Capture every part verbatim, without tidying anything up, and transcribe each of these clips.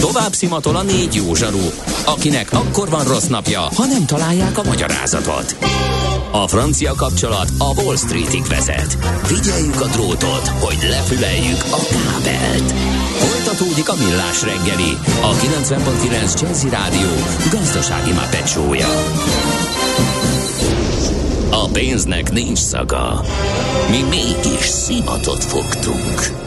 Tovább szimatol a négy jó zsaru, akinek akkor van rossz napja, ha nem találják a magyarázatot. A francia kapcsolat a Wall Streetig vezet. Figyeljük a drótot, hogy lefüleljük a kábelt. Folytatódik a Millás reggeli, a kilencven egész kilenc Jazzy Rádió gazdasági mápecsója. A pénznek nincs szaga. Mi mégis szimatot fogtunk.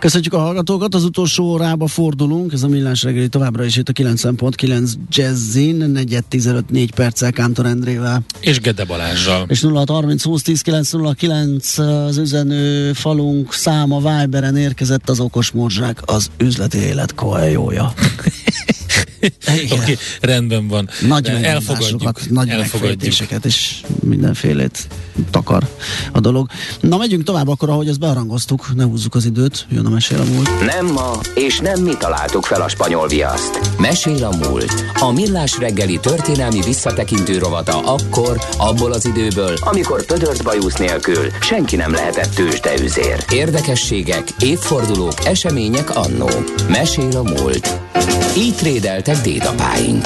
Köszönjük a hallgatókat, az utolsó órába fordulunk, ez a Millás reggeli továbbra is itt a kilencven egész kilenc Jazzin, negyed tizenöt négy perccel Kántor Endrével. És Gede Balázsral. És nulla hat harminc húsz tíz kilenc nulla kilenc az üzenő falunk száma Viberen érkezett, az okos morzsák, az üzleti élet koeljója. Oké, okay, rendben van. Nagy elfogadjuk, nagy megfejtéseket, és mindenfélét takar a dolog. Na, megyünk tovább akkor, ahogy ezt bearangoztuk, ne húzzuk az időt, jön a Mesél a múlt. Nem ma, és nem mi találtuk fel a spanyol viaszt. Mesél a múlt. A Millás reggeli történelmi visszatekintő rovata akkor, abból az időből, amikor pödört bajusz nélkül senki nem lehetett tőzsdeüzér. Érdekességek, évfordulók, események annó. Mesél a múlt. Így trédeltek dédapáink.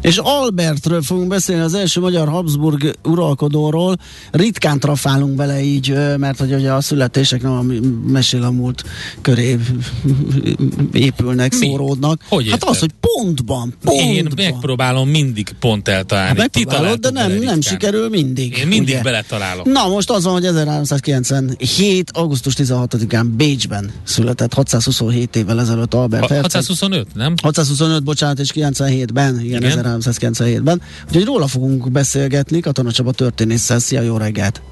És Albertről fogunk beszélni, az első magyar Habsburg uralkodóról. Ritkán trafálunk bele így, mert hogy ugye a születések nem a Mesél a múlt köré épülnek, szóródnak. Hogy hát az, hogy pontban, pontban. Én megpróbálom mindig pont eltalálni. Hát megpróbálod, de nem, nem sikerül mindig. Én mindig ugye beletalálok. Na most az van, hogy ezerháromszázkilencvenhét. augusztus tizenhatodikán Bécsben született, hatszázhuszonhét évvel ezelőtt Albert. Ha, hatszázhuszonöt, nem? hatszázhuszonöt, bocsánat, és kilencvenhétben, igen, igen. ezerháromszázkilencvenhétben. Úgyhogy róla fogunk beszélgetni Katona Csaba történésszel. Szia, jó reggelt!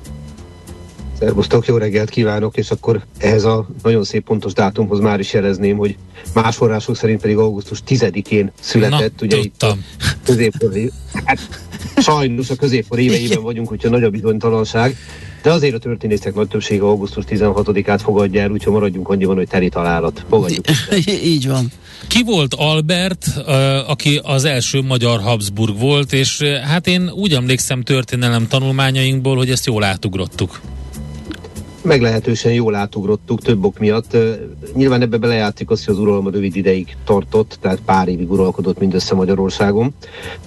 Szervusztok, jó reggelt kívánok, és akkor ehhez a nagyon szép pontos dátumhoz már is jelezném, hogy más források szerint pedig augusztus tizedikén született. Na, ugye tudtam. Itt a középkori, hát sajnos a középkori éveiben vagyunk, úgyhogy nagy a bizonytalanság, de azért a történészek nagy többsége augusztus tizenhatodikát fogadja el, úgyhogy maradjunk annyiban, hogy teri találat. Fogadjuk. Így van. Ki volt Albert, aki az első magyar Habsburg volt, és hát én úgy emlékszem történelem tanulmányainkból, hogy ezt jól átugrottuk. Meglehetősen jól átugrottuk több ok miatt. Nyilván ebbe belejátszik az, hogy az uralma rövid ideig tartott, tehát pár évig uralkodott mindössze Magyarországon.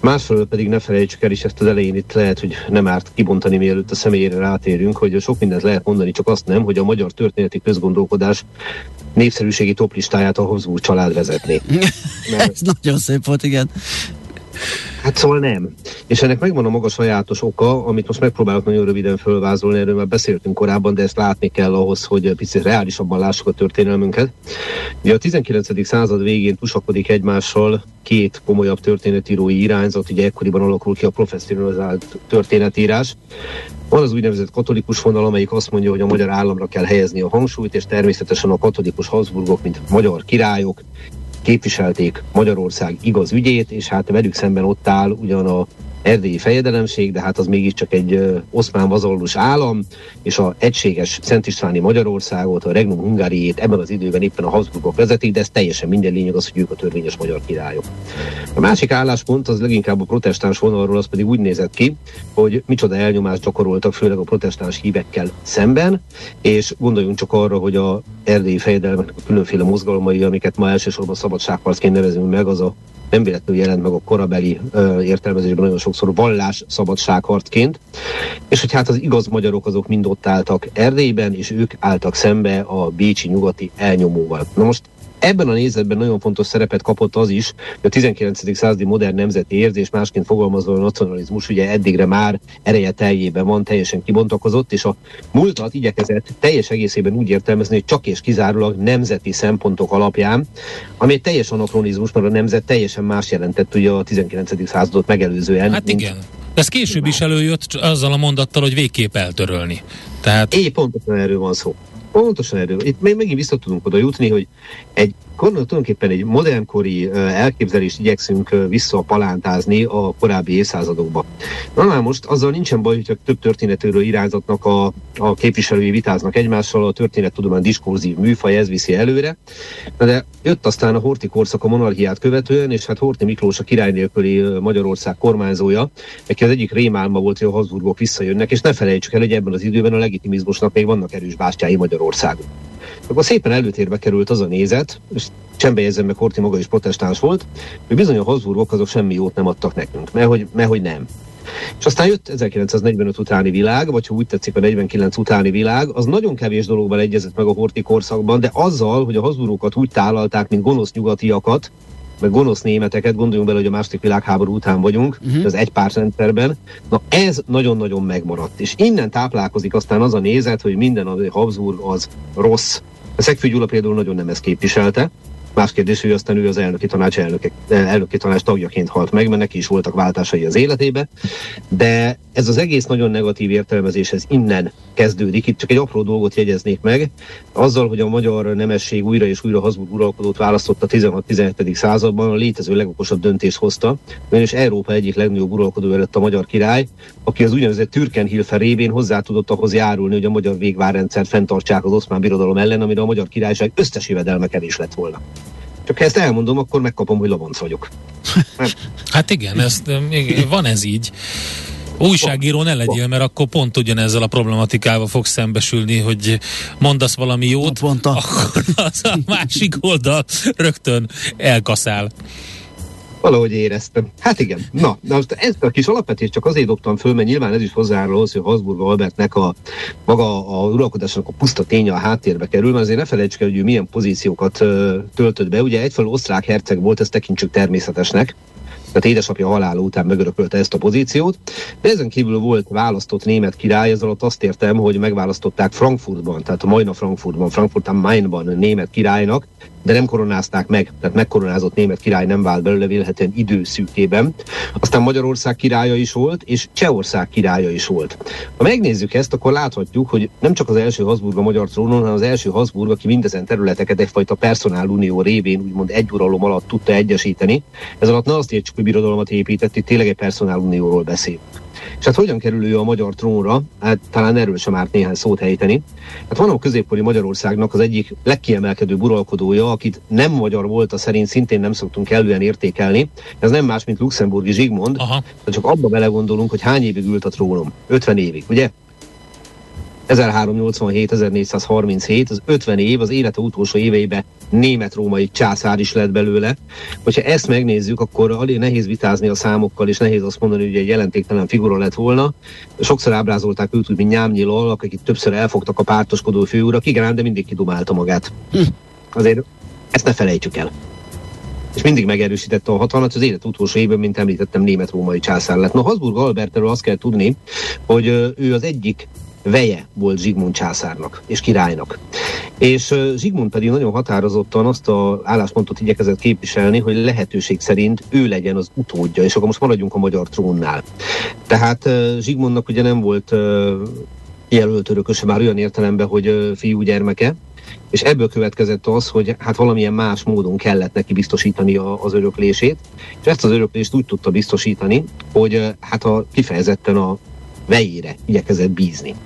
Másfelől pedig ne felejtsük el, és ezt az elején itt lehet, hogy nem árt kibontani, mielőtt a személyére rátérünk, hogy sok mindent lehet mondani, csak azt nem, hogy a magyar történeti közgondolkodás népszerűségi toplistáját a Habsburg család vezetné. Mert... ez nagyon szép volt, igen. Hát szóval nem. És ennek megvan a maga sajátos oka, amit most megpróbálok nagyon röviden fölvázolni, erről már beszéltünk korábban, de ezt látni kell ahhoz, hogy picit reálisabban lássuk a történelmünket. Ugye a tizenkilencedik század végén tusakodik egymással két komolyabb történetírói irányzat, ugye ekkoriban alakul ki a professzionalizált történetírás. Van az úgynevezett katolikus vonal, amelyik azt mondja, hogy a magyar államra kell helyezni a hangsúlyt, és természetesen a katolikus Habsburgok, mint magyar királyok, képviselték Magyarország igaz ügyét, és hát velük szemben ott áll ugyan a erdélyi fejedelemség, de hát az mégiscsak egy ö, oszmán vazallus állam, és a egységes Szent Istváni Magyarországot, a Regnum Hungariét ebben az időben éppen a Habsburgok vezetik, de ez teljesen minden, lényeg az, hogy ők a törvényes magyar királyok. A másik álláspont, az leginkább a protestáns vonalról, az pedig úgy nézett ki, hogy micsoda elnyomást gyakoroltak, főleg a protestáns hívekkel szemben, és gondoljunk csak arra, hogy a erdélyi fejedelmeknek a különféle mozgalmai, amiket ma elsősorban szabadságharcként nevezünk meg, az a nem véletlenül jelent meg a korabeli ö, értelmezésben nagyon sokszor vallás szabadságharcként, és hogy hát az igaz magyarok azok mind ott álltak Erdélyben, és ők álltak szembe a bécsi nyugati elnyomóval. Na most ebben a nézetben nagyon fontos szerepet kapott az is, hogy a tizenkilencedik századi modern nemzeti érzés, másként fogalmazva a nacionalizmus, ugye eddigre már ereje teljében van, teljesen kibontakozott, és a múltat igyekezett teljes egészében úgy értelmezni, hogy csak és kizárólag nemzeti szempontok alapján, ami egy teljes anakronizmus, mert a nemzet teljesen más jelentett ugye a tizenkilencedik századot megelőzően. Hát igen. Ez később is előjött azzal a mondattal, hogy végképp eltörölni. Tehát... épp pontosan erről van szó. Pontosan erről. Itt még megint vissza tudunk oda jutni, hogy egy Gondolom, tulajdonképpen egy modernkori elképzelést igyekszünk visszapalántázni a korábbi évszázadokba. Na már most azzal nincsen baj, hogyha több történetőről irányzatnak a, a képviselői vitáznak egymással, a történettudomány diskurzív műfaj, ez viszi előre. Na de jött aztán a Horthy korszak a monarchiát követően, és hát Horthy Miklós a király nélküli Magyarország kormányzója, neki az egyik rémálma volt, hogy a Habsburgok visszajönnek, és ne felejtsük el, hogy ebben az időben a legitimizmusnak még vannak erős bástyái Magyarországon. Akkor szépen előtérbe került az a nézet, és csembejezzen meg Horthy maga is protestáns volt, hogy bizony a Habsburgok azok semmi jót nem adtak nekünk, mert hogy, mert hogy nem. És aztán jött ezerkilencszáznegyvenöt utáni világ, vagy ha úgy tetszik a negyvenkilenc utáni világ, az nagyon kevés dologban egyezett meg a Horthy korszakban, de azzal, hogy a Habsburgokat úgy tálalták, mint gonosz nyugatiakat, meg gonosz németeket, gondoljunk bele, hogy a második világháború után vagyunk, uh-huh. az egypártrendszerben, na ez nagyon-nagyon megmaradt. És innen táplálkozik aztán az a nézet, hogy minden a Habsburg az rossz. A Szekfű Gyula például nagyon nem ezt képviselte. Más kérdés, hogy aztán ő az elnöki tanács, elnöke, elnöki tanács tagjaként halt meg, mert neki is voltak váltásai az életébe, de ez az egész nagyon negatív értelmezés, ez innen kezdődik. Itt csak egy apró dolgot jegyeznék meg. Azzal, hogy a magyar nemesség újra és újra Habsburg uralkodót választotta a tizenhat-tizenhetedik században, a létező legokosabb döntést hozta, és Európa egyik legnagyobb uralkodója lett a magyar király, aki az úgynevezett Türkenhilfe révén hozzá tudott ahhoz járulni, hogy a magyar végvárrendszert fenntartsák az Oszmán Birodalom ellen, amire a magyar királyság összes jövedelme kevés lett volna. Csak ha ezt elmondom, akkor megkapom, hogy labanc vagyok. Hát igen, ezt, van ez így. Újságíró ne legyél, mert akkor pont ugyanezzel a problematikával fogsz szembesülni, hogy mondasz valami jót, pont akkor az a másik oldal rögtön elkaszál. Valahogy éreztem. Hát igen. Na, de most ezt a kis alapvetést csak azért dobtam föl, mert nyilván ez is hozzájárul ahhoz, hogy Habsburg Albertnek a maga a uralkodásának a puszta ténye a háttérbe kerül, mert azért ne felejtsük el, hogy ő milyen pozíciókat ö, töltött be. Ugye egyfelől osztrák herceg volt, ezt tekintsük természetesnek. Tehát édesapja halála után megörökölte ezt a pozíciót, de ezen kívül volt választott német király, ez alatt azt értem, hogy megválasztották Frankfurtban, tehát majna Frankfurtban, Frankfurt am Mainban német királynak, de nem koronázták meg, tehát megkoronázott német király nem vált belőle, vélhetően időszűkében. Aztán Magyarország királya is volt, és Csehország királya is volt. Ha megnézzük ezt, akkor láthatjuk, hogy nem csak az első Habsburg a magyar trónon, hanem az első Habsburg, aki mindezen területeket egyfajta personálunió révén, úgymond egy uralom alatt tudta egyesíteni. Ez alatt ne azt értsük, hogy birodalmat épített, itt tényleg egy personálunióról beszélünk. És hát hogyan kerül ő a magyar trónra? Hát talán erről sem árt néhány szót helyteni. Hát van a középkori Magyarországnak az egyik legkiemelkedőbb uralkodója, akit nem magyar volta szerint szintén nem szoktunk elően értékelni. Ez nem más, mint Luxemburgi Zsigmond. Aha. De csak abba belegondolunk, hogy hány évig ült a trónom. ötven évig, ugye? ezerháromszáznyolcvanhét-ezernégyszázharminchét, az ötven év, az élete utolsó éveiben német-római császár is lett belőle. Hogyha ezt megnézzük, akkor alig nehéz vitázni a számokkal, és nehéz azt mondani, hogy egy jelentéktelen figura lett volna. Sokszor ábrázolták őt úgy, mint nyámnyilal, akik többször elfogtak a pártoskodó főurak, igen, de mindig kidumálta magát. Hm. Azért ezt ne felejtsük el. És mindig megerősítette a hatalmat, az élet utolsó évben, mint említettem, német-római császár lett. Na, Habsburg Albertről azt kell tudni, hogy ő az egyik veje volt Zsigmond császárnak és királynak. És Zsigmond pedig nagyon határozottan azt az álláspontot igyekezett képviselni, hogy lehetőség szerint ő legyen az utódja, és akkor most maradjunk a magyar trónnál. Tehát Zsigmondnak ugye nem volt jelölt örököse már olyan értelemben, hogy fiú gyermeke, és ebből következett az, hogy hát valamilyen más módon kellett neki biztosítani a, az öröklését, és ezt az öröklést úgy tudta biztosítani, hogy hát a kifejezetten a vejére igyekezett bízni. Uh,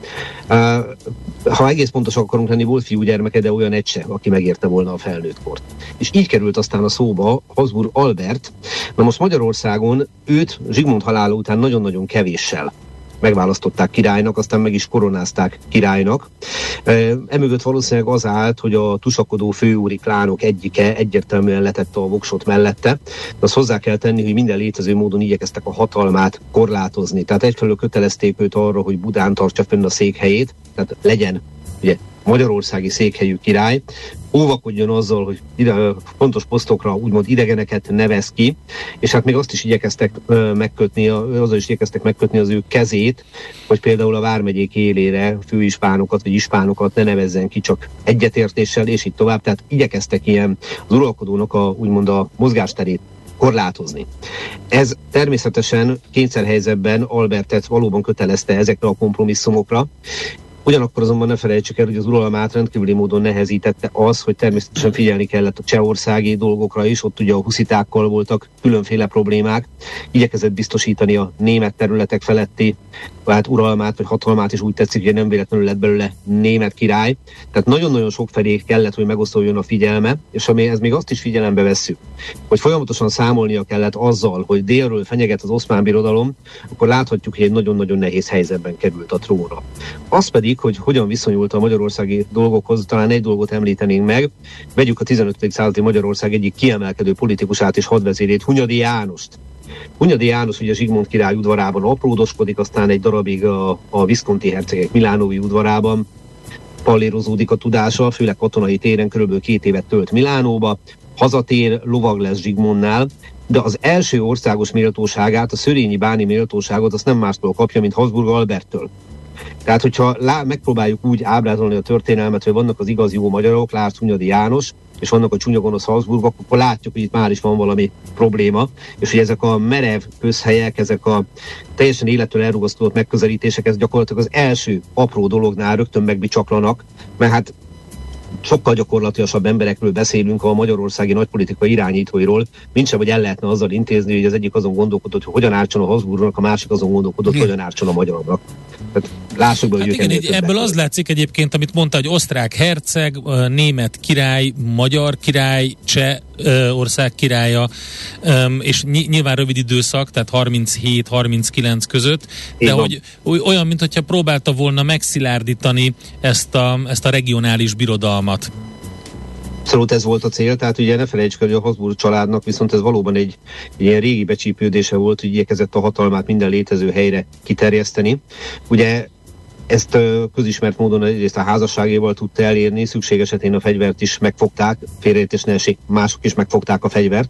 ha egész pontosak akarunk lenni, volt fiúgyermeke, de olyan egy se, aki megérte volna a felnőttkort. És így került aztán a szóba Habsburg Albert, na most Magyarországon őt Zsigmond halála után nagyon-nagyon kevéssel megválasztották királynak, aztán meg is koronázták királynak. Emögött valószínűleg az állt, hogy a tusakodó főúri klánok egyike egyértelműen letette a voksot mellette. Azt hozzá kell tenni, hogy minden létező módon igyekeztek a hatalmát korlátozni. Tehát egyfelől kötelezték őt arra, hogy Budán tartsa fenn a székhelyét, tehát legyen ugye magyarországi székhelyű király, óvakodjon azzal, hogy ide, fontos posztokra úgymond idegeneket nevez ki, és hát még azt is igyekeztek ö, megkötni, azzal is igyekeztek megkötni az ő kezét, hogy például a vármegyék élére főispánokat vagy ispánokat ne nevezzen ki csak egyetértéssel, és így tovább, tehát igyekeztek ilyen az uralkodónak a, úgymond a mozgásterét korlátozni. Ez természetesen kényszerhelyzetben Albertet valóban kötelezte ezekre a kompromisszumokra, Ugyanakkor azonban ne felejtsük el, hogy az uralmát rendkívüli módon nehezítette az, hogy természetesen figyelni kellett a csehországi dolgokra is, ott ugye a huszitákkal voltak különféle problémák, igyekezett biztosítani a német területek feletti hát uralmát vagy hatalmát, és úgy tetszik, hogy nem véletlenül lett belőle német király. Tehát nagyon-nagyon sokfelé kellett, hogy megoszoljon a figyelme, és ami ez még azt is figyelembe vesszük, hogy folyamatosan számolnia kellett azzal, hogy délről fenyeget az Oszmán Birodalom, akkor láthatjuk, hogy egy nagyon-nagyon nehéz helyzetben került a trónra. Az pedig, hogy hogyan viszonyult a magyarországi dolgokhoz, talán egy dolgot említenénk meg. Vegyük a tizenötödik századi Magyarország egyik kiemelkedő politikusát és hadvezérét, Hunyadi Jánost. Hunyadi János ugye Zsigmond király udvarában apródoskodik, aztán egy darabig a, a viszkonti hercegek milánói udvarában pallérozódik a tudása, főleg katonai téren körülbelül két évet tölt Milánóba, hazatér, lovag lesz Zsigmondnál, de az első országos méltóságát, a szörényi báni méltóságot azt nem mástól kapja, mint Habsburg Alberttől. Tehát, hogyha lá, megpróbáljuk úgy ábrázolni a történelmet, hogy vannak az igaz jó magyarok, lásd Hunyadi János, és vannak a csúnya gonosz Habsburgok, akkor látjuk, hogy itt már is van valami probléma, és hogy ezek a merev közhelyek, ezek a teljesen élettől elrugaszkodott megközelítések, ez gyakorlatilag az első apró dolognál rögtön megbicsaklanak, mert hát sokkal gyakorlatilasabb emberekről beszélünk a magyarországi nagypolitikai irányítóiról, mintsem, hogy el lehetne azzal intézni, hogy az egyik azon gondolkodott, hogy hogyan ártson a Habsburgnak, a másik azon gondolkodott, hogy hogyan ártson a magyaroknak. Tehát lássuk be, hát hogy igen, ebből többet. Az látszik egyébként, amit mondta, hogy osztrák herceg, német király, magyar király, cseh ország királya, és nyilván rövid időszak, tehát harminchét harminckilenc között, de hogy olyan, mintha próbálta volna megszilárdítani ezt a, ezt a regionális birodalmat. Abszolút ez volt a cél, tehát ugye ne felejtsük, hogy a Habsburg családnak viszont ez valóban egy, egy ilyen régi becsípődése volt, hogy igyekezett a hatalmát minden létező helyre kiterjeszteni. Ugye ezt közismert módon egyrészt a házasságéval tudta elérni, szükség esetén a fegyvert is megfogták, félreértés ne esik, mások is megfogták a fegyvert,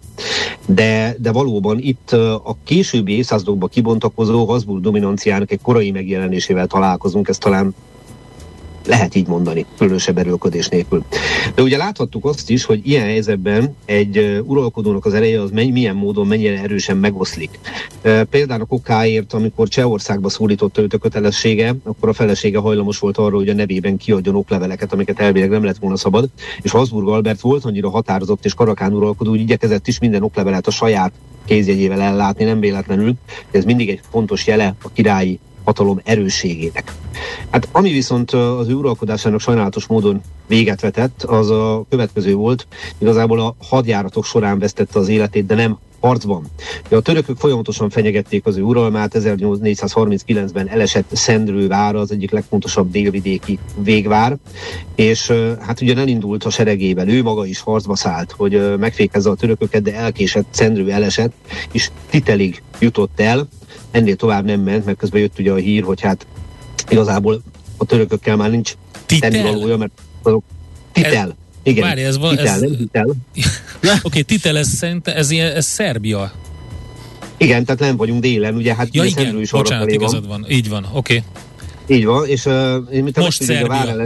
de, de valóban itt a későbbi évszázadokban kibontakozó Habsburg dominanciának egy korai megjelenésével találkozunk, ez talán lehet így mondani, különösebb erőlködés nélkül. De ugye láthattuk azt is, hogy ilyen helyzetben egy uralkodónak az ereje az milyen módon, mennyire erősen megoszlik. Például a kokáért, amikor Csehországba szólította őt a kötelessége, akkor a felesége hajlamos volt arra, hogy a nevében kiadjon okleveleket, amiket elvileg nem lett volna szabad, és Habsburg Albert volt annyira határozott és karakán uralkodó, hogy igyekezett is minden oklevelet a saját kézjegyével ellátni, nem véletlenül. Ez mindig egy fontos jele a királyi hatalom erősségének. Hát ami viszont az ő uralkodásának sajnálatos módon véget vetett, az a következő volt, igazából a hadjáratok során vesztette az életét, de nem harcban. A törökök folyamatosan fenyegették az ő uralmát, ezernyolcszázharminckilencben elesett Szendrő vára, az egyik legfontosabb délvidéki végvár, és hát ugyan elindult a seregével, ő maga is harcba szállt, hogy megfékezze a törököket, de elkésett, Szendrő elesett, és Titelig jutott el, ennél tovább nem ment, mert közben jött ugye a hír, hogy hát igazából a törökökkel már nincs tennivalója, mert azok Titel. Ez, igen, várj, ez van, Titel, ez... nem Titel. Oké, okay, Titel, ez szerintem, ez, ilyen, ez Szerbia. Igen, tehát nem vagyunk délen, ugye hát ja, ugye igen, is bocsánat, igazad van. van, így van, oké. Okay. Így van, és uh, mit most Szerbia.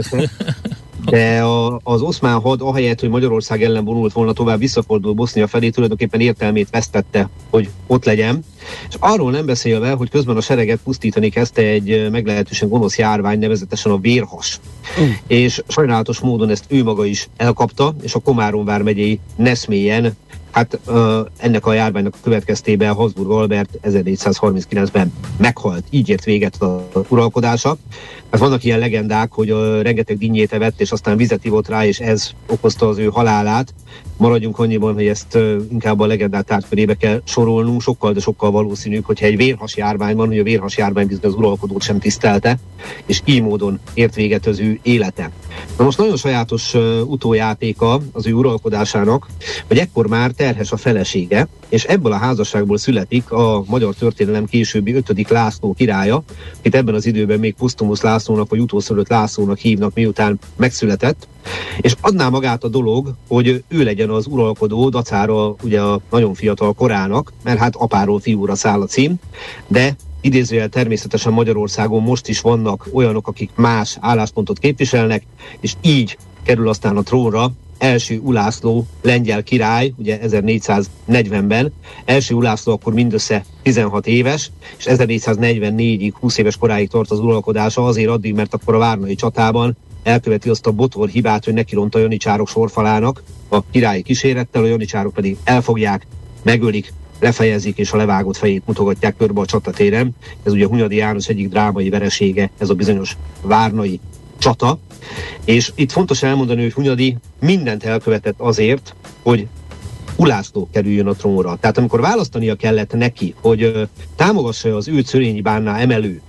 De a, az oszmán had, ahelyett, hogy Magyarország ellen vonult volna tovább, visszafordul Bosznia felé, tulajdonképpen értelmét vesztette, hogy ott legyen. És arról nem beszélve, hogy közben a sereget pusztítani kezdte egy meglehetősen gonosz járvány, nevezetesen a vérhas. Mm. És sajnálatos módon ezt ő maga is elkapta, és a Komáromvár megyei Neszmélyen, hát uh, ennek a járványnak a következtében Habsburg Albert ezernégyszázharminckilencben meghalt, így ért véget a uralkodása. Hát vannak ilyen legendák, hogy uh, rengeteg dinnyét evett, és aztán vizet ivott rá, és ez okozta az ő halálát. Maradjunk annyiban, hogy ezt uh, inkább a legendát tárgykörébe kell sorolnunk, sokkal, de sokkal valószínűbb, hogyha egy vérhas járvány van, hogy a vérhas járvány bizony az uralkodót sem tisztelte, és így módon ért véget az ő élete. Na most nagyon sajátos uh, utójátéka az ő uralkodásának, hogy ekkor már terhes a felesége, és ebből a házasságból születik a magyar történelem későbbi ötödik László királya, akit ebben az időben még Pusztumusz Lászlónak vagy utószülött Lászlónak hívnak, miután megszületett, és adná magát a dolog, hogy ő legyen az uralkodó dacára ugye a nagyon fiatal korának, mert hát apáról fiúra száll a cím, de idézőjel természetesen Magyarországon most is vannak olyanok, akik más álláspontot képviselnek, és így kerül aztán a trónra első Ulászló lengyel király, ugye ezernégyszáznegyvenben, első Ulászló akkor mindössze tizenhat éves, és ezernégyszáznegyvennégyig, húsz éves koráig tart az uralkodása, azért addig, mert akkor a várnai csatában elköveti azt a botor hibát, hogy nekilont a janicsárok sorfalának a királyi kísérettel, a janicsárok pedig elfogják, megölik, lefejezik, és a levágott fejét mutogatják körbe a csatatéren. Ez ugye Hunyadi János egyik drámai veresége, ez a bizonyos várnai csata. És itt fontos elmondani, hogy Hunyadi mindent elkövetett azért, hogy Ulászló kerüljön a trónra. Tehát amikor választania kellett neki, hogy támogassa az őt Szörényi bánná emelő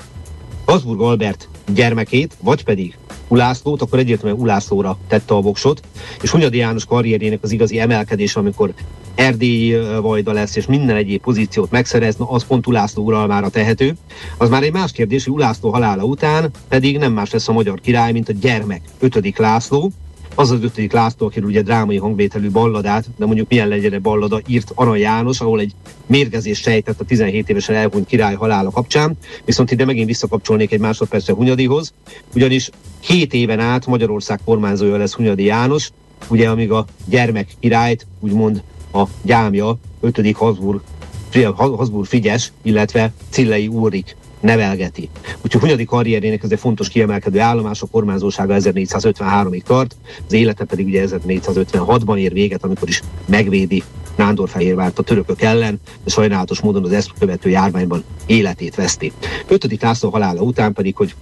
Habsburg Albert gyermekét, vagy pedig Ulászlót, akkor egyértelműen Ulászlóra tette a voksot, és Hunyadi János karrierjének az igazi emelkedése, amikor erdélyi vajda lesz, és minden egyéb pozíciót megszerez, na az pont Ulászló uralmára tehető. Az már egy más kérdés, hogy Ulászló halála után pedig nem más lesz a magyar király, mint a gyermek, ötödik László. Az az ötödik László, akiről ugye drámai hangvételű balladát, de mondjuk milyen legyen a ballada, írt Arany János, ahol egy mérgezés sejtett a tizenhét évesen elhunyt király halála kapcsán, viszont ide megint visszakapcsolnék egy másodpercre Hunyadihoz, ugyanis hét éven át Magyarország kormányzója lesz Hunyadi János, ugye amíg a gyermek királyt, úgymond a gyámja, ötödik Habsburg, Habsburg Frigyes, illetve Cillei Ulrik nevelgeti. Úgyhogy Hunyadi karrierjének ez egy fontos kiemelkedő állomás, a kormányzósága ezernégyszázötvenháromig tart, az élete pedig ugye ezernégyszázötvenhatban ér véget, amikor is megvédi Nándorfehérvárt a törökök ellen, de sajnálatos módon az ezt követő járványban életét veszti. ötödik László halála után pedig, hogy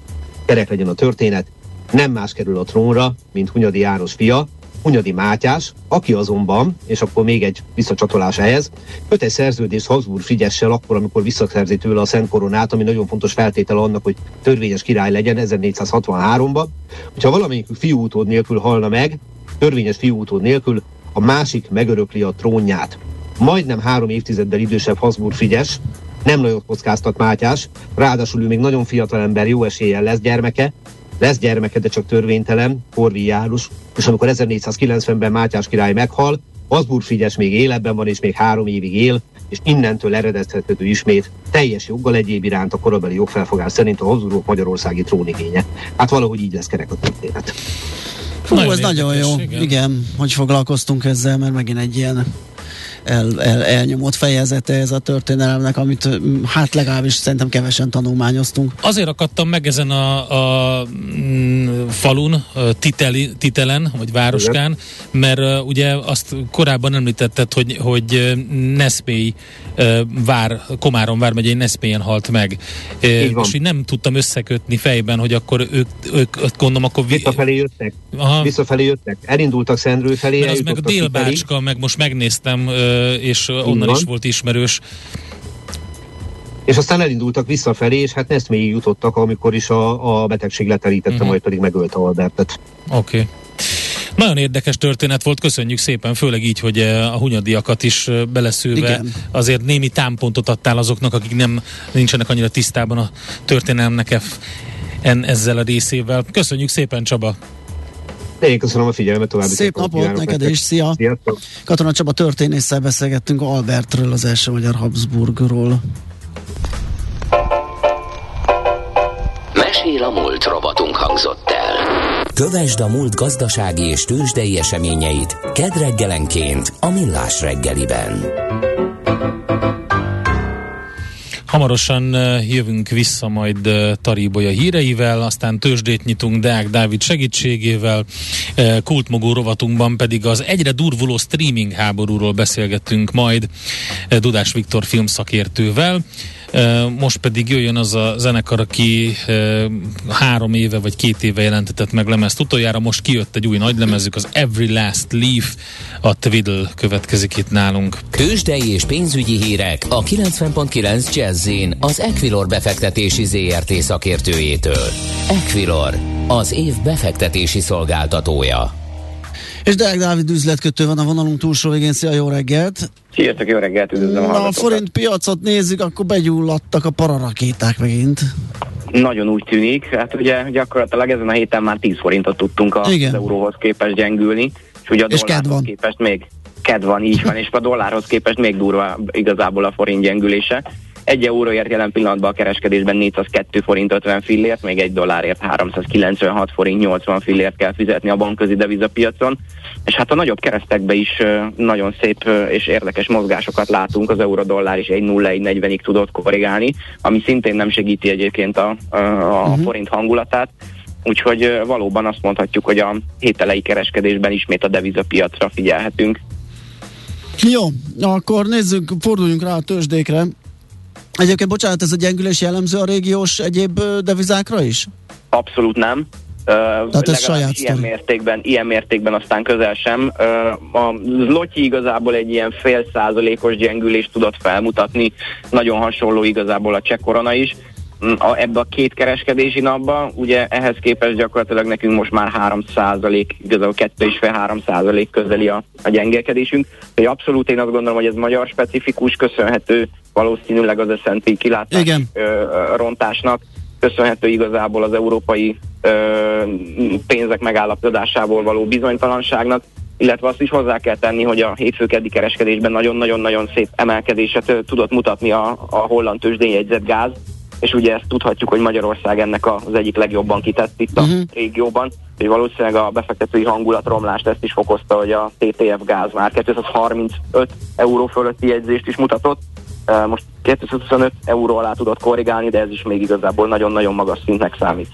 kerek legyen a történet, nem más kerül a trónra, mint Hunyadi János fia, Hunyadi Mátyás, aki azonban, és akkor még egy visszacsatolás ehhez, köt egy szerződést Habsburg Frigyessel akkor, amikor visszaszerzi tőle a Szent Koronát, ami nagyon fontos feltétele annak, hogy törvényes király legyen ezernégyszázhatvanháromban. Hogyha valamelyik fiúutód nélkül halna meg, törvényes fiúutód nélkül, a másik megörökli a trónját. Majdnem három évtizeddel idősebb Habsburg Frigyes, nem nagyon kockáztat Mátyás, ráadásul ő még nagyon fiatal ember, jó eséllyel lesz gyermeke, lesz gyermeke, de csak törvénytelen, Corvin János, és amikor ezernégyszázkilencvenben Mátyás király meghal, Habsburg Frigyes még életben van, és még három évig él, és innentől eredeztethető ismét teljes joggal egyéb iránt a korabeli jogfelfogás szerint a Habsburgok magyarországi trónigénye. Hát valahogy így lesz kerek a történet. Fú, nagyon ez nagyon jó. Igen. igen, hogy foglalkoztunk ezzel, mert megint egy ilyen El, el, elnyomott fejezete ez a történelemnek, amit hát legalábbis szerintem kevesen tanulmányoztunk. Azért akadtam meg ezen a, a mm, falun, titeli, titelen, vagy városkán, mert uh, ugye azt korábban említetted, hogy, hogy Neszpély uh, vár, Komárom vármegyei Neszpélyen halt meg. Uh, és így nem tudtam összekötni fejben, hogy akkor ők, ők gondolom, akkor... Vi- Visszafelé jöttek. Aha. Visszafelé jöttek. Elindultak Szendrő felé. Mert az meg a Dél-Bácska, meg most megnéztem, és onnan is volt ismerős. És aztán elindultak visszafelé, és hát Neszmélyig jutottak, amikor is a, a betegség leterítette, uh-huh. majd pedig megölte Albertet. Oké. Okay. Nagyon érdekes történet volt, köszönjük szépen, főleg így, hogy a hunyadiakat is beleszülve. Igen. Azért némi támpontot adtál azoknak, akik nem nincsenek annyira tisztában a történelemnek ezzel a részével. Köszönjük szépen, Csaba! Én köszönöm a figyelmet, további szép napot neked is, szia! Sziasztok. Katona Csaba történésszel beszélgettünk Albertről, az első magyar Habsburgról. Mesél a múlt rovatunk hangzott el. Kövesd a múlt gazdasági és tőzsdei eseményeit kedreggelenként a Millás reggeliben. Hamarosan jövünk vissza majd Tari Boja híreivel, aztán tőzsdét nyitunk Deák Dávid segítségével, kultmogó rovatunkban pedig az egyre durvuló streaming háborúról beszélgetünk majd Dudás Viktor filmszakértővel. Most pedig jöjjön az a zenekar, aki három éve vagy két éve jelentetett meg lemezt utoljára, most kijött egy új nagylemezük, az Every Last Leaf, a Twiddle következik itt nálunk. Tőzsdei és pénzügyi hírek a kilencven egész kilenc Jazzyn az Equilor befektetési zé er té szakértőjétől. Equilor, az év befektetési szolgáltatója. És Deák Dávid üzletkötő van a vonalunk túlsó végén. Szia, jó reggelt! Sziasztok, jó reggelt! Üdvözlöm a hallgatókat! A forint piacot nézzük, akkor begyulladtak a pararakéták megint. Nagyon úgy tűnik, hát ugye gyakorlatilag ezen a héten már tíz forintot tudtunk az Igen. euróhoz képest gyengülni, és ugye a és dollárhoz képest még ked van, így van, és a dollárhoz képest még durva igazából a forint gyengülése. egy euróért jelen pillanatban a kereskedésben négyszázkettő forint ötven fillért, még egy dollárért háromszázkilencvenhat forint nyolcvan fillért kell fizetni a bankközi devizapiacon, és hát a nagyobb keresztekbe is nagyon szép és érdekes mozgásokat látunk, az euró-dollár is egy nulla egy negyvenig tudott korrigálni, ami szintén nem segíti egyébként a, a, a uh-huh. forint hangulatát. Úgyhogy valóban azt mondhatjuk, hogy a hételei kereskedésben ismét a devizapiacra figyelhetünk. Jó, akkor nézzük, forduljunk rá a tőzsdékre. Egyébként, bocsánat, ez a gyengülés jellemző a régiós egyéb devizákra is? Abszolút nem. Legalábbis ilyen mértékben, ilyen mértékben aztán közel sem. A zlotyi igazából egy ilyen fél százalékos gyengülést tudott felmutatni, nagyon hasonló igazából a cseh korona is. A, ebbe a két kereskedési napba, ugye ehhez képest gyakorlatilag nekünk most már három százalék, igazából kettő egész öt tized-három százalék közeli a, a gyengélkedésünk. Úgyhogy abszolút én azt gondolom, hogy ez magyar specifikus, köszönhető valószínűleg az es and pé kilátás ö, rontásnak, köszönhető igazából az európai ö, pénzek megállapodásából való bizonytalanságnak, illetve azt is hozzá kell tenni, hogy a hétfőkeddi kereskedésben nagyon-nagyon-nagyon szép emelkedéset ö, tudott mutatni a, a holland tőzsdén jegyzett gáz, és ugye ezt tudhatjuk, hogy Magyarország ennek az egyik legjobban kitett itt a uh-huh. régióban, hogy valószínűleg a befektetői hangulatromlást ezt is fokozta, hogy a té té ef Gáz már kétszázharmincöt euró fölötti jegyzést is mutatott, most kétszázhuszonöt euró alá tudott korrigálni, de ez is még igazából nagyon-nagyon magas szintnek számít.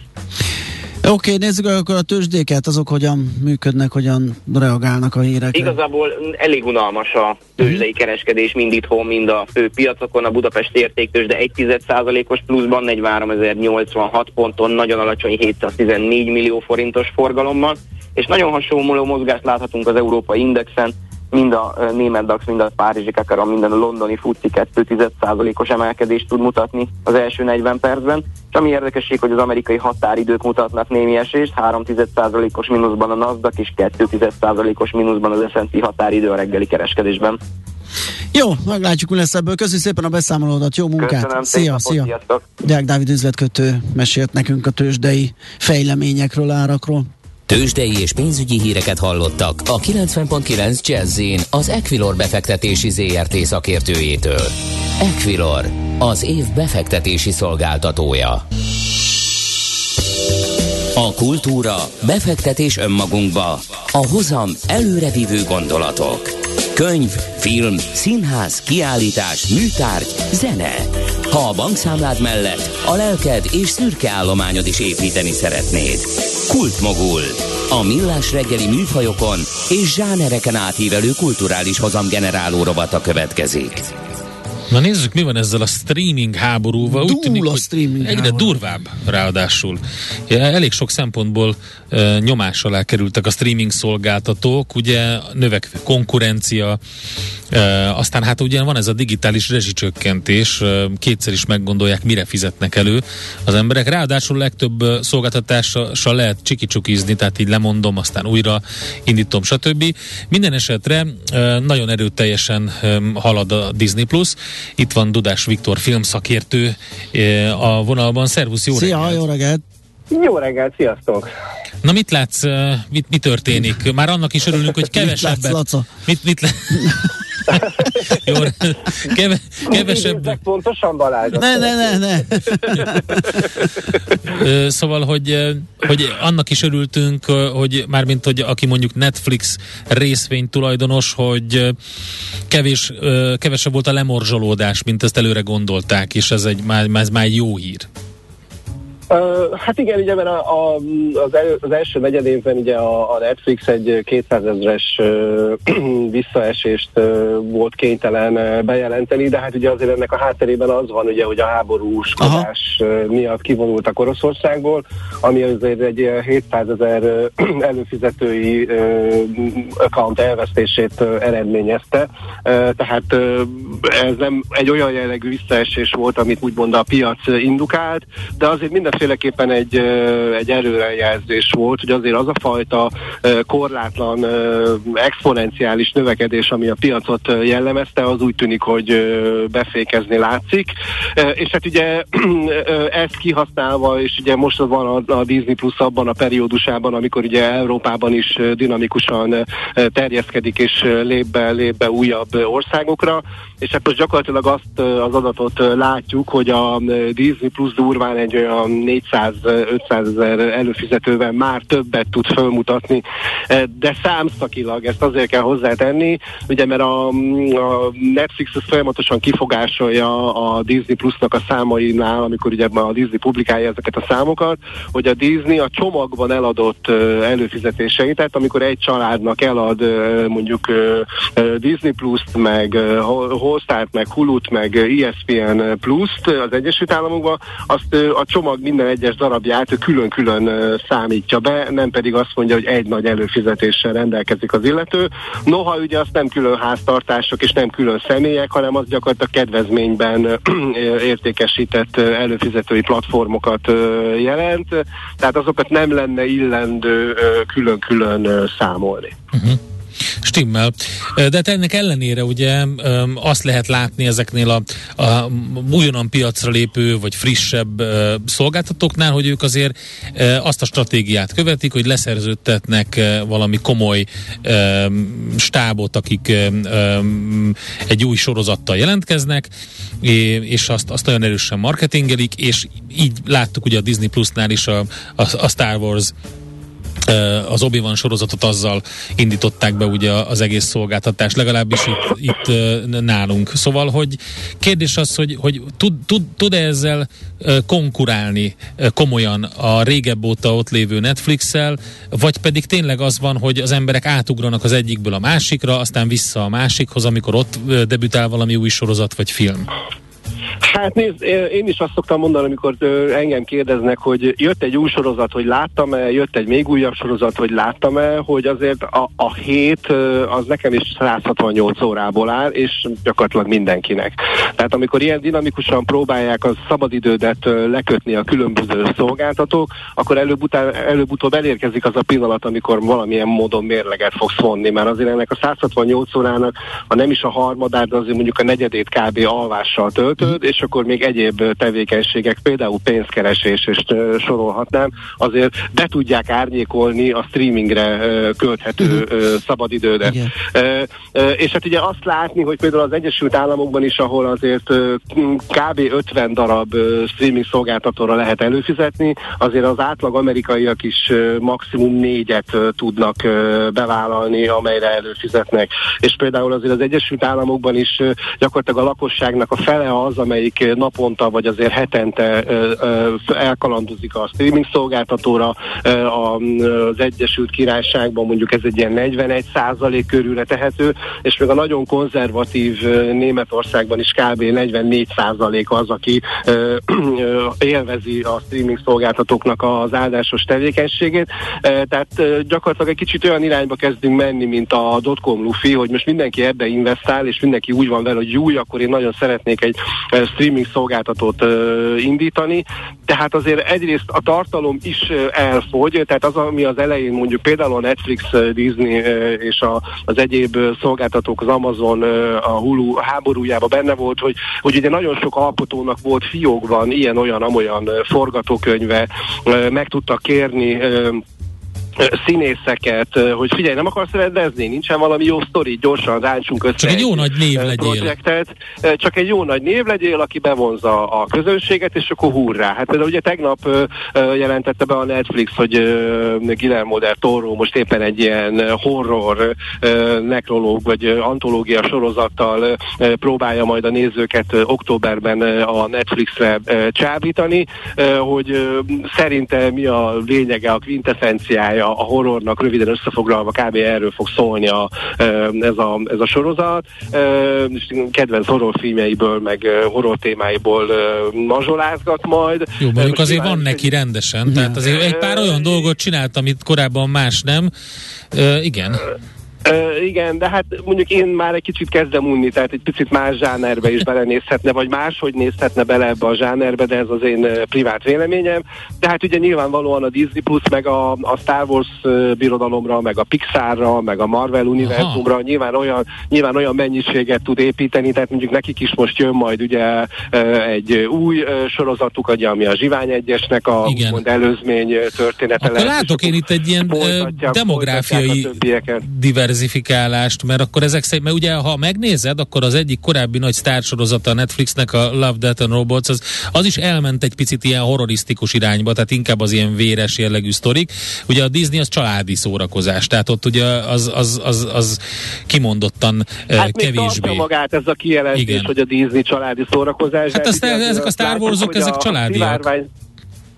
Oké, okay, nézzük akkor a tőzsdéket, azok hogyan működnek, hogyan reagálnak a hírekre. Igazából elég unalmas a tőzsdei kereskedés mind itthon, mind a fő piacokon. A Budapesti Értéktőzsde egy tized százalékos pluszban, negyvenháromezer-nyolcvanhat ponton, nagyon alacsony hétszáztizennégy millió forintos forgalommal, és nagyon hasonló mozgást láthatunk az európai indexen, mind a Német Dax, mind a Párizsi Kakarom, minden a londoni fuci kettő tized százalékos emelkedést tud mutatni az első negyven percben. És ami érdekesség, hogy az amerikai határidők mutatnak némi esést, három tized százalékos mínuszban a Nasdaq és két tized százalékos mínuszban az es and pé határidő a reggeli kereskedésben. Jó, meglátjuk, mi lesz ebből. Köszönjük szépen a beszámolódat, jó munkát! Köszönöm, szia, szia! Deák Dávid üzletkötő mesélt nekünk a tőzsdei fejleményekről, árakról. Tőzsdei és pénzügyi híreket hallottak a kilencven egész kilenc Jazzyn az Equilor befektetési zé er té szakértőjétől. Equilor, az év befektetési szolgáltatója. A kultúra, befektetés önmagunkba, a hozam előrevívő gondolatok. Könyv, film, színház, kiállítás, műtárgy, zene. Ha a bankszámlád mellett a lelked és szürke állományod is építeni szeretnéd. Kultmogul. A Millás reggeli műfajokon és zsánereken átívelő kulturális hozamgeneráló rovata következik. Na nézzük, mi van ezzel a streaming háborúval. Úgy tűnik, a streaming egyre háború. Durvább ráadásul. Ja, elég sok szempontból e, nyomás alá kerültek a streaming szolgáltatók, ugye növekvő konkurencia, e, aztán hát ugye van ez a digitális rezsicsökkentés, e, kétszer is meggondolják, mire fizetnek elő az emberek. Ráadásul legtöbb szolgáltatással lehet csiki-csukizni, tehát így lemondom, aztán újra indítom, stb. Minden esetre e, nagyon erőteljesen e, halad a Disney Plus. Itt van Dudás Viktor filmszakértő a vonalban. Szervusz, jó reggelt! Szia, jó reggelt! Jó reggelt, sziasztok! Na mit látsz, mit, mi történik? Már annak is örülünk, hogy kevesebbet... Mit látsz, Laca? Mit, mit látsz? Jó, keve, kevesebbet... Pontosan Balázs. Ne, ne, ne, ne. Szóval, hogy, hogy annak is örültünk, hogy mármint, hogy aki mondjuk Netflix részvény tulajdonos, hogy kevés, kevesebb volt a lemorzsolódás, mint ezt előre gondolták, és ez, egy, ez már egy jó hír. Uh, hát igen, ugye, mert a, a, az, el, az első negyed évben ugye a, a Netflix egy kétszázezres uh, visszaesést uh, volt kénytelen uh, bejelenteni, de hát ugye azért ennek a hátterében az van, ugye, hogy a háborúskodás uh, miatt kivonultak Oroszországból, ami azért egy uh, hétszázezer uh, előfizetői uh, account elvesztését uh, eredményezte. Uh, tehát uh, ez nem egy olyan jellegű visszaesés volt, amit úgymond a piac indukált, de azért minden mindenféleképpen egy, egy előrejelzés volt, hogy azért az a fajta korlátlan, exponenciális növekedés, ami a piacot jellemezte, az úgy tűnik, hogy befékezni látszik. És hát ugye ezt kihasználva, és ugye most van a Disney Plus abban a periódusában, amikor ugye Európában is dinamikusan terjeszkedik, és lép be, lép be újabb országokra, és hát most gyakorlatilag azt az adatot látjuk, hogy a Disney Plus durván egy olyan négyszáz-ötszázezer előfizetővel már többet tud fölmutatni, de számszakilag ezt azért kell hozzátenni, ugye mert a, a Netflix folyamatosan kifogásolja a Disney Plusnak a számainál, amikor ugye a Disney publikálja ezeket a számokat, hogy a Disney a csomagban eladott előfizetéseit, tehát amikor egy családnak elad mondjuk Disney Plus-t, meg Hotstar-t, meg Hulu-t, meg E S P N Plus-t az Egyesült Államokban, azt a csomag minden egyes darabját külön-külön számítja be, nem pedig azt mondja, hogy egy nagy előfizetéssel rendelkezik az illető. Noha ugye azt nem külön háztartások és nem külön személyek, hanem az gyakorlatilag kedvezményben értékesített előfizetői platformokat jelent, tehát azokat nem lenne illendő külön-külön számolni. Uh-huh. Stimmel. De hát ennek ellenére ugye azt lehet látni ezeknél a, a újonnan piacra lépő vagy frissebb szolgáltatóknál, hogy ők azért azt a stratégiát követik, hogy leszerződtetnek valami komoly stábot, akik egy új sorozattal jelentkeznek, és azt, azt nagyon erősen marketingelik, és így láttuk ugye a Disney Plusnál is a, a, a Star Wars, az Obi-Wan sorozatot azzal indították be ugye az egész szolgáltatást, legalábbis itt, itt nálunk. Szóval, hogy kérdés az, hogy, hogy tud, tud, tud-e ezzel konkurálni komolyan a régebb óta ott lévő Netflix-szel, vagy pedig tényleg az van, hogy az emberek átugranak az egyikből a másikra, aztán vissza a másikhoz, amikor ott debütál valami új sorozat vagy film? Hát nézd, én is azt szoktam mondani, amikor engem kérdeznek, hogy jött egy új sorozat, hogy láttam-e, jött egy még újabb sorozat, hogy láttam-e, hogy azért a, a hét az nekem is száz hatvannyolc órából áll, és gyakorlatilag mindenkinek. Tehát amikor ilyen dinamikusan próbálják a szabadidődet lekötni a különböző szolgáltatók, akkor előbb-utóbb előbb elérkezik az a pillanat, amikor valamilyen módon mérleget fogsz vonni, mert azért ennek a száz hatvannyolc órának, ha nem is a harmadát, de azért mondjuk a negyedét kb. Alvással töltöd, és akkor még egyéb tevékenységek, például pénzkeresés, és uh, sorolhatnám, azért be tudják árnyékolni a streamingre uh, költhető uh, szabadidődet. Uh, uh, és hát ugye azt látni, hogy például az Egyesült Államokban is, ahol azért uh, kb. ötven darab uh, streaming szolgáltatóra lehet előfizetni, azért az átlag amerikaiak is uh, maximum négyet uh, tudnak uh, bevállalni, amelyre előfizetnek. És például azért az Egyesült Államokban is uh, gyakorlatilag a lakosságnak a fele az, amely amelyik naponta, vagy azért hetente ö, ö, elkalandozik a streaming szolgáltatóra, ö, az Egyesült Királyságban mondjuk ez egy ilyen negyvenegy százalék körülre tehető, és még a nagyon konzervatív ö, Németországban is kb. negyvennégy százalék az, aki ö, ö, élvezi a streaming szolgáltatóknak az áldásos tevékenységét, ö, tehát ö, gyakorlatilag egy kicsit olyan irányba kezdünk menni, mint a dotcom lufi, hogy most mindenki ebbe investál, és mindenki úgy van vele, hogy új, akkor én nagyon szeretnék egy streaming szolgáltatót ö, indítani, tehát azért egyrészt a tartalom is ö, elfogy, tehát az, ami az elején mondjuk például a Netflix, Disney ö, és a, az egyéb szolgáltatók, az Amazon, ö, a Hulu háborújában benne volt, hogy, hogy ugye nagyon sok alkotónak volt fiókban ilyen-olyan, amolyan forgatókönyve, ö, meg tudtak kérni ö, színészeket, hogy figyelj, nem akarsz rendezni, nincsen valami jó sztori, gyorsan ráncsunk össze. Csak egy jó nagy név projektet. legyél. Csak egy jó nagy név legyél, aki bevonza a közönséget, és akkor hurrá. Hát például ugye tegnap jelentette be a Netflix, hogy Guillermo del Toro most éppen egy ilyen horror nekrológ, vagy antológia sorozattal próbálja majd a nézőket októberben a Netflixre csábítani, hogy szerinte mi a lényege, a quintessenciája a horrornak, röviden összefoglalva kb. Erről fog szólni a, ez, a, ez a sorozat. Kedvenc horrorfilmjeiből, meg horror témáiból mazsolázgat majd. Jó, mondjuk azért van neki rendesen, tehát azért egy pár olyan dolgot csinált, amit korábban más nem. E, igen. Uh, igen, de hát mondjuk én már egy kicsit kezdem unni, tehát egy picit más zsánerbe is belenézhetne, vagy máshogy nézhetne bele ebbe a zsánerbe, de ez az én uh, privát véleményem. De hát ugye nyilvánvalóan a Disney Plus, meg a, a Star Wars uh, birodalomra, meg a Pixarra, meg a Marvel univerzumra nyilván olyan, nyilván olyan mennyiséget tud építeni, tehát mondjuk nekik is most jön majd ugye uh, egy új uh, sorozatuk, ugye, ami a Zsivány egyesnek a mond, előzmény története. Akkor látok én itt egy ilyen demográfiai diverzifikálást, mert akkor ezek szerint, mert ugye ha megnézed, akkor az egyik korábbi nagy sztársorozata a Netflixnek, a Love, Death and Robots, az, az is elment egy picit ilyen horrorisztikus irányba, tehát inkább az ilyen véres jellegű sztorik. Ugye a Disney az családi szórakozás, tehát ott ugye az, az, az, az kimondottan hát kevésbé. Hát még tartja magát ez a kijelentés, igen, hogy a Disney családi szórakozás. Hát azt, ugye, ezek a Star Warsok, ezek a családiak.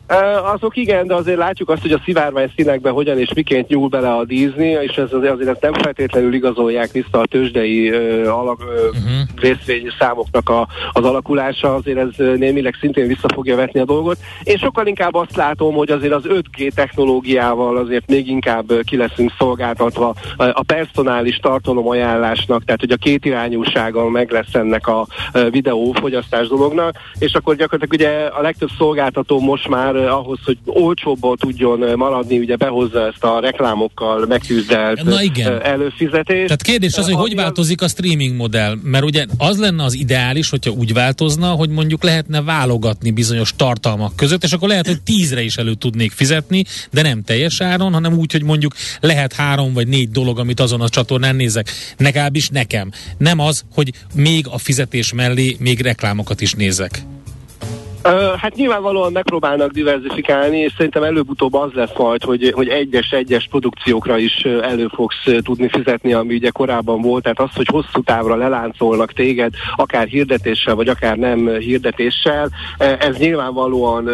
Uh, azok igen, de azért látjuk azt, hogy a szivárvány színekben hogyan és miként nyúl bele a Disney, és ez azért, azért ezt nem feltétlenül igazolják vissza a tőzsdei uh, alak, uh, uh-huh. részvényszámoknak a, az alakulása, azért ez némileg szintén vissza fogja vetni a dolgot. Én sokkal inkább azt látom, hogy azért az öt G technológiával azért még inkább ki leszünk szolgáltatva a personális tartalom ajánlásnak, tehát hogy a kétirányúsága meg lesz ennek a videófogyasztás dolognak, és akkor gyakorlatilag ugye a legtöbb szolgáltató most már ahhoz, hogy olcsóbban tudjon maradni, ugye behozza ezt a reklámokkal megküzdelt előfizetést. Tehát kérdés az, hogy hogy változik a streaming modell, mert ugye az lenne az ideális, hogyha úgy változna, hogy mondjuk lehetne válogatni bizonyos tartalmak között, és akkor lehet, hogy tízre is elő tudnék fizetni, de nem teljes áron, hanem úgy, hogy mondjuk lehet három vagy négy dolog, amit azon a csatornán nézek, legalábbis nekem. Nem az, hogy még a fizetés mellé még reklámokat is nézek. Hát nyilvánvalóan megpróbálnak diverzifikálni, és szerintem előbb-utóbb az lesz majd, hogy, hogy egyes-egyes produkciókra is elő fogsz tudni fizetni, ami ugye korábban volt. Tehát az, hogy hosszú távra leláncolnak téged, akár hirdetéssel, vagy akár nem hirdetéssel, ez nyilvánvalóan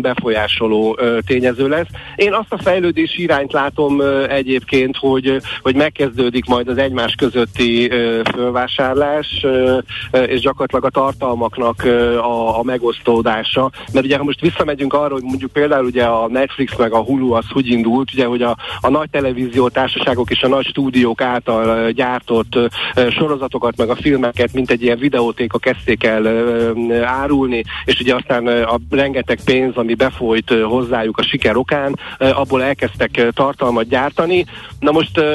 befolyásoló tényező lesz. Én azt a fejlődési irányt látom egyébként, hogy, hogy megkezdődik majd az egymás közötti fölvásárlás, és gyakorlatilag a tartalmaknak a, a megosztó Odása. Mert ugye ha most visszamegyünk arra, hogy mondjuk például ugye a Netflix meg a Hulu az hogy indult, ugye, hogy a, a nagy televízió társaságok és a nagy stúdiók által gyártott uh, sorozatokat meg a filmeket, mint egy ilyen videótéka kezdték el uh, árulni, és ugye aztán uh, a rengeteg pénz, ami befolyt uh, hozzájuk a siker okán, uh, abból elkezdtek uh, tartalmat gyártani. Na most uh,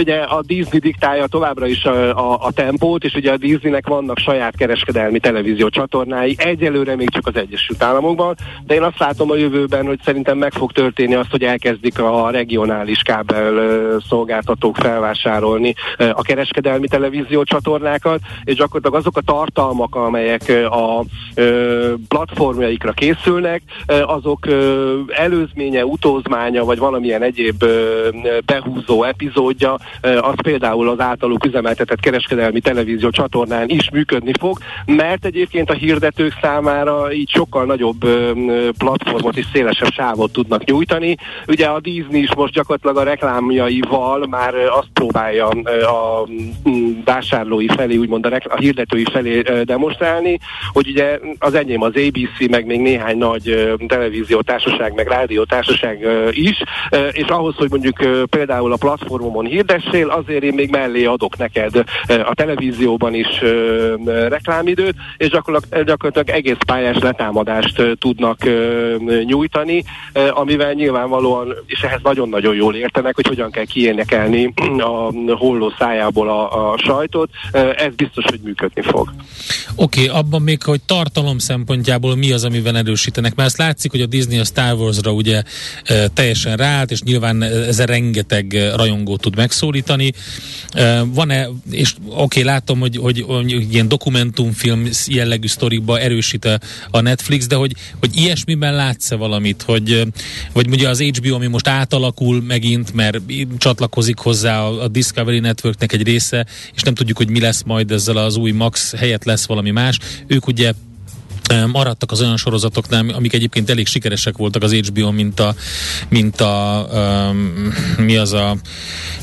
ugye a Disney diktálja továbbra is a, a, a tempót, és ugye a Disneynek vannak saját kereskedelmi televízió csatornái, egyelőre még csak az Egyesült Államokban, de én azt látom a jövőben, hogy szerintem meg fog történni azt, hogy elkezdik a regionális kábel szolgáltatók felvásárolni a kereskedelmi televízió csatornákat, és gyakorlatilag azok a tartalmak, amelyek a platformjaikra készülnek, azok előzménye, utózmánya, vagy valamilyen egyéb behúzó epizódja, az például az általuk üzemeltetett kereskedelmi televízió csatornán is működni fog, mert egyébként a hirdetők számára így sokkal nagyobb platformot és szélesebb sávot tudnak nyújtani. Ugye a Disney is most gyakorlatilag a reklámjaival már azt próbálja a vásárlói felé, úgymond a, rekl- a hirdetői felé demonstrálni, hogy ugye az enyém az á bé cé, meg még néhány nagy televíziótársaság, meg rádiótársaság is, és ahhoz, hogy mondjuk például a platformon hirdessél, azért én még mellé adok neked a televízióban is reklámidőt, és gyakorlatilag, gyakorlatilag egész pályán letámadást tudnak nyújtani, amivel nyilvánvalóan, és ehhez nagyon-nagyon jól értenek, hogy hogyan kell kiénekelni a holló szájából a, a sajtot, ez biztos, hogy működni fog. Oké, okay, abban még, hogy tartalom szempontjából mi az, amiben erősítenek, mert azt látszik, hogy a Disney a Star Wars-ra ugye teljesen ráállt, és nyilván ezzel rengeteg rajongót tud megszólítani. Van-e, és oké, okay, látom, hogy, hogy, hogy ilyen dokumentumfilm jellegű sztorikba erősít a a Netflix, de hogy, hogy ilyesmiben látsz-e valamit, hogy, vagy ugye az há bé o, ami most átalakul megint, mert csatlakozik hozzá a Discovery Networknek egy része, és nem tudjuk, hogy mi lesz majd ezzel az új Max helyett lesz valami más. Ők ugye maradtak az olyan sorozatoknál, amik egyébként elég sikeresek voltak az há bé o, mint a, mint a um, mi az a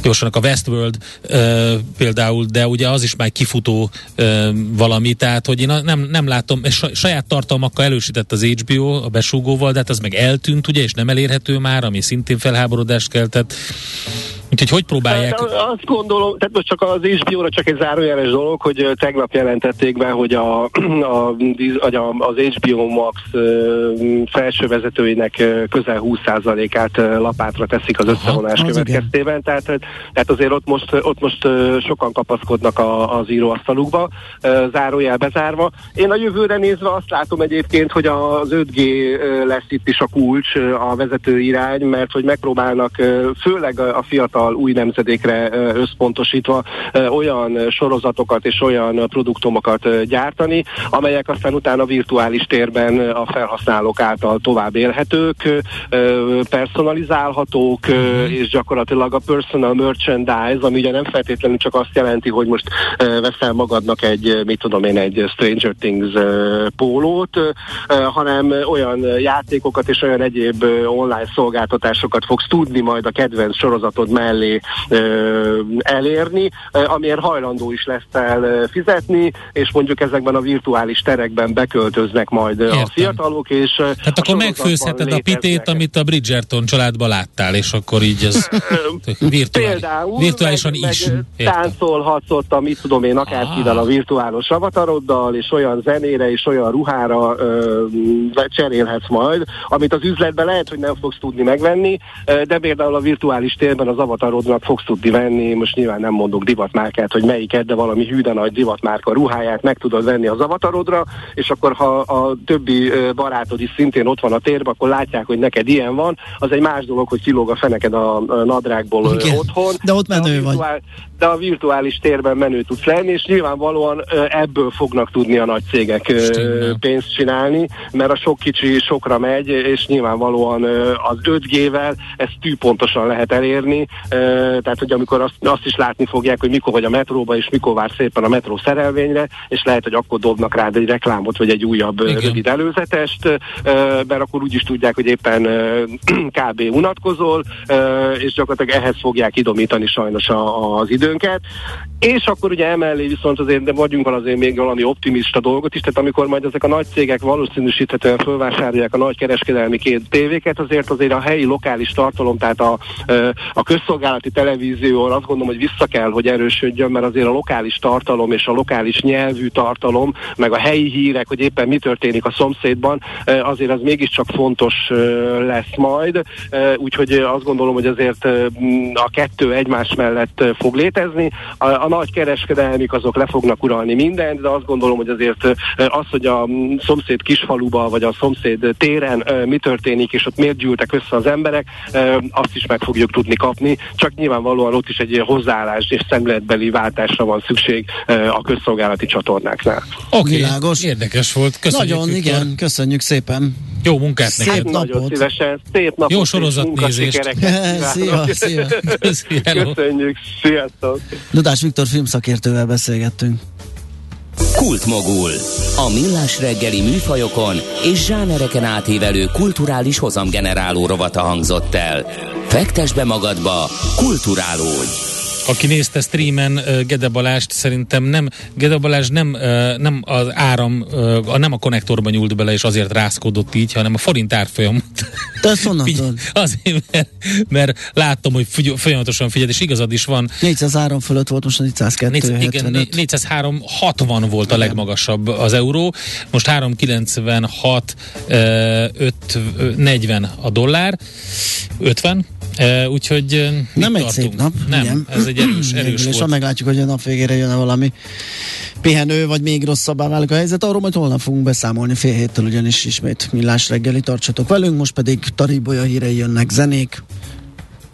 gyorsanak a Westworld uh, például, de ugye az is már kifutó uh, valami, tehát hogy én nem, nem látom, saját tartalmakkal elősített az há bé o a besúgóval, de hát ez meg eltűnt ugye, és nem elérhető már, ami szintén felháborodást keltett. Úgyhogy hogy próbálják? Hát, azt gondolom, tehát most csak az há bé ó-ra csak egy zárójeles dolog, hogy tegnap jelentették be, hogy a, a, az há bé ó Max felső vezetőinek közel húsz százalékát lapátra teszik az összevonás Aha, az következtében, tehát, tehát azért ott most, ott most sokan kapaszkodnak a, az íróasztalukba, zárójel bezárva. Én a jövőre nézve azt látom egyébként, hogy az öt gé lesz itt is a kulcs, a vezető irány, mert hogy megpróbálnak főleg a fiatal új nemzedékre összpontosítva olyan sorozatokat és olyan produktumokat gyártani, amelyek aztán utána virtuális térben a felhasználók által tovább élhetők, personalizálhatók, és gyakorlatilag a personal merchandise, ami ugye nem feltétlenül csak azt jelenti, hogy most veszel magadnak egy, mit tudom én, egy Stranger Things pólót, hanem olyan játékokat és olyan egyéb online szolgáltatásokat fogsz tudni majd a kedvenc sorozatod mellé elérni, amiért hajlandó is leszel fizetni, és mondjuk ezekben a virtuális terekben beköltöznek majd Értem. a fiatalok, és hát akkor megfőzheted a pitét, amit a Bridgerton családban láttál, és akkor így ez virtuális, például, virtuálisan meg, is. Meg táncolhatsz ott, amit tudom én, akárkivel a virtuálos avataroddal, és olyan zenére, és olyan ruhára ö, cserélhetsz majd, amit az üzletben lehet, hogy nem fogsz tudni megvenni, de például a virtuális térben az avatarodnak fogsz tudni venni, most nyilván nem mondok divatmárkát, hogy melyiket, de valami hűden nagy divatmárka ruháját meg tudod venni az avatarodra, és akkor ha a többi barátod is szintén ott van a térben, akkor látják, hogy neked ilyen van, az egy más dolog, hogy kilóg a feneked a nadrágból Igen. otthon. De ott menő de virtuál, vagy. De a virtuális térben menő tudsz lenni, és nyilvánvalóan ebből fognak tudni a nagy cégek Stimmel. pénzt csinálni, mert a sok kicsi sokra megy, és nyilvánvalóan az öt gével ezt tűpontosan lehet elérni, tehát hogy amikor azt, azt is látni fogják, hogy mikor vagy a metróba, és mikor vár szépen a metró szerelvényre, és lehet, hogy akkor dobnak rád egy reklámot, vagy egy újabb Igen. rövid előzetest, mert akkor úgy is tudják, hogy éppen kb. Unatkozol, és gyakorlatilag ehhez fogják idomítani sajnos az időnket, és akkor ugye emellé viszont azért, de vagyunk azért még valami optimista dolgot is, tehát amikor majd ezek a nagy cégek valószínűsíthetően fölvásárolják a nagy kereskedelmi két tévéket, azért azért a helyi lokális tartalom, tehát a, a közszolgálati televízió, azt gondolom, hogy vissza kell, hogy erősödjön, mert azért a lokális tartalom és a lokális nyelvű tartalom, meg a helyi hírek, hogy éppen mi történik a szomszédban, azért az mégiscsak fontos lesz majd, úgyhogy azt gondolom, hogy azért a kettő egymás mellett fog létezni, a, a nagy kereskedelmik azok le fognak uralni mindent, de azt gondolom, hogy azért az, hogy a szomszéd kisfaluba, vagy a szomszéd téren mi történik, és ott miért gyűltek össze az emberek, azt is meg fogjuk tudni kapni, csak nyilvánvalóan ott is egy hozzáállás és szemléletbeli váltásra van szükség a közszolgálati csatornáknál. Oké, világos. Érdekes volt. Köszönjük. Nagyon, Viktor. Igen, köszönjük szépen. Jó munkát szép neked. Napot. Szívesen, szép napot. Jó sorozatnézést. Szia, szia. Köszönjük, sziasztok. Dudás Viktor filmszakértővel beszélgettünk. Kultmogul. A Millás reggeli műfajokon és zsánereken átívelő kulturális hozamgeneráló rovata hangzott el. Fektesd be magadba, kulturálódj! Aki nézte streamen Gede Balást, szerintem nem, Gede Balázs nem, nem az áram, nem a konnektorba nyúlt bele, és azért rászkodott így, hanem a forint árfolyamot. De ezt honnan tudod? Azért, mert, mert láttam, hogy figy- folyamatosan figyeld, és igazad is van. négyszázhárom fölött volt, most négyszázkettő hetvenöt. négyszázhárom hatvan volt a legmagasabb az euró, most három egész kilencvenhat negyven a dollár, ötven. Uh, úgyhogy uh, nem egy tartunk? Szép nap. Nem, igen. Ez egy erős, erős volt. És ha meglátjuk, hogy a nap végére jön valami pihenő, vagy még rosszabbá válik a helyzet, arról majd holnap fogunk beszámolni fél héttől, ugyanis ismét Millás reggeli, tartsatok velünk, most pedig Tari Boja hírei jönnek, zenék,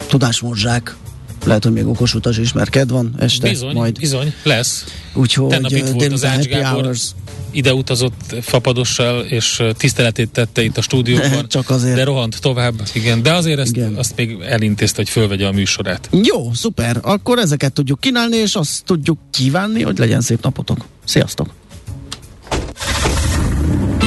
tudásmorzsák, lehet, hogy még okos utas is, mert kedv van este. Bizony, majd. bizony, lesz. Úgyhogy délután happy hours. Ide utazott fapadossal, és tiszteletét tette itt a stúdióban. Csak azért. De rohant tovább. Igen, de azért ezt, azt még elintézte, hogy fölvegye a műsorát. Jó, szuper. Akkor ezeket tudjuk kínálni, és azt tudjuk kívánni, hogy legyen szép napotok. Sziasztok!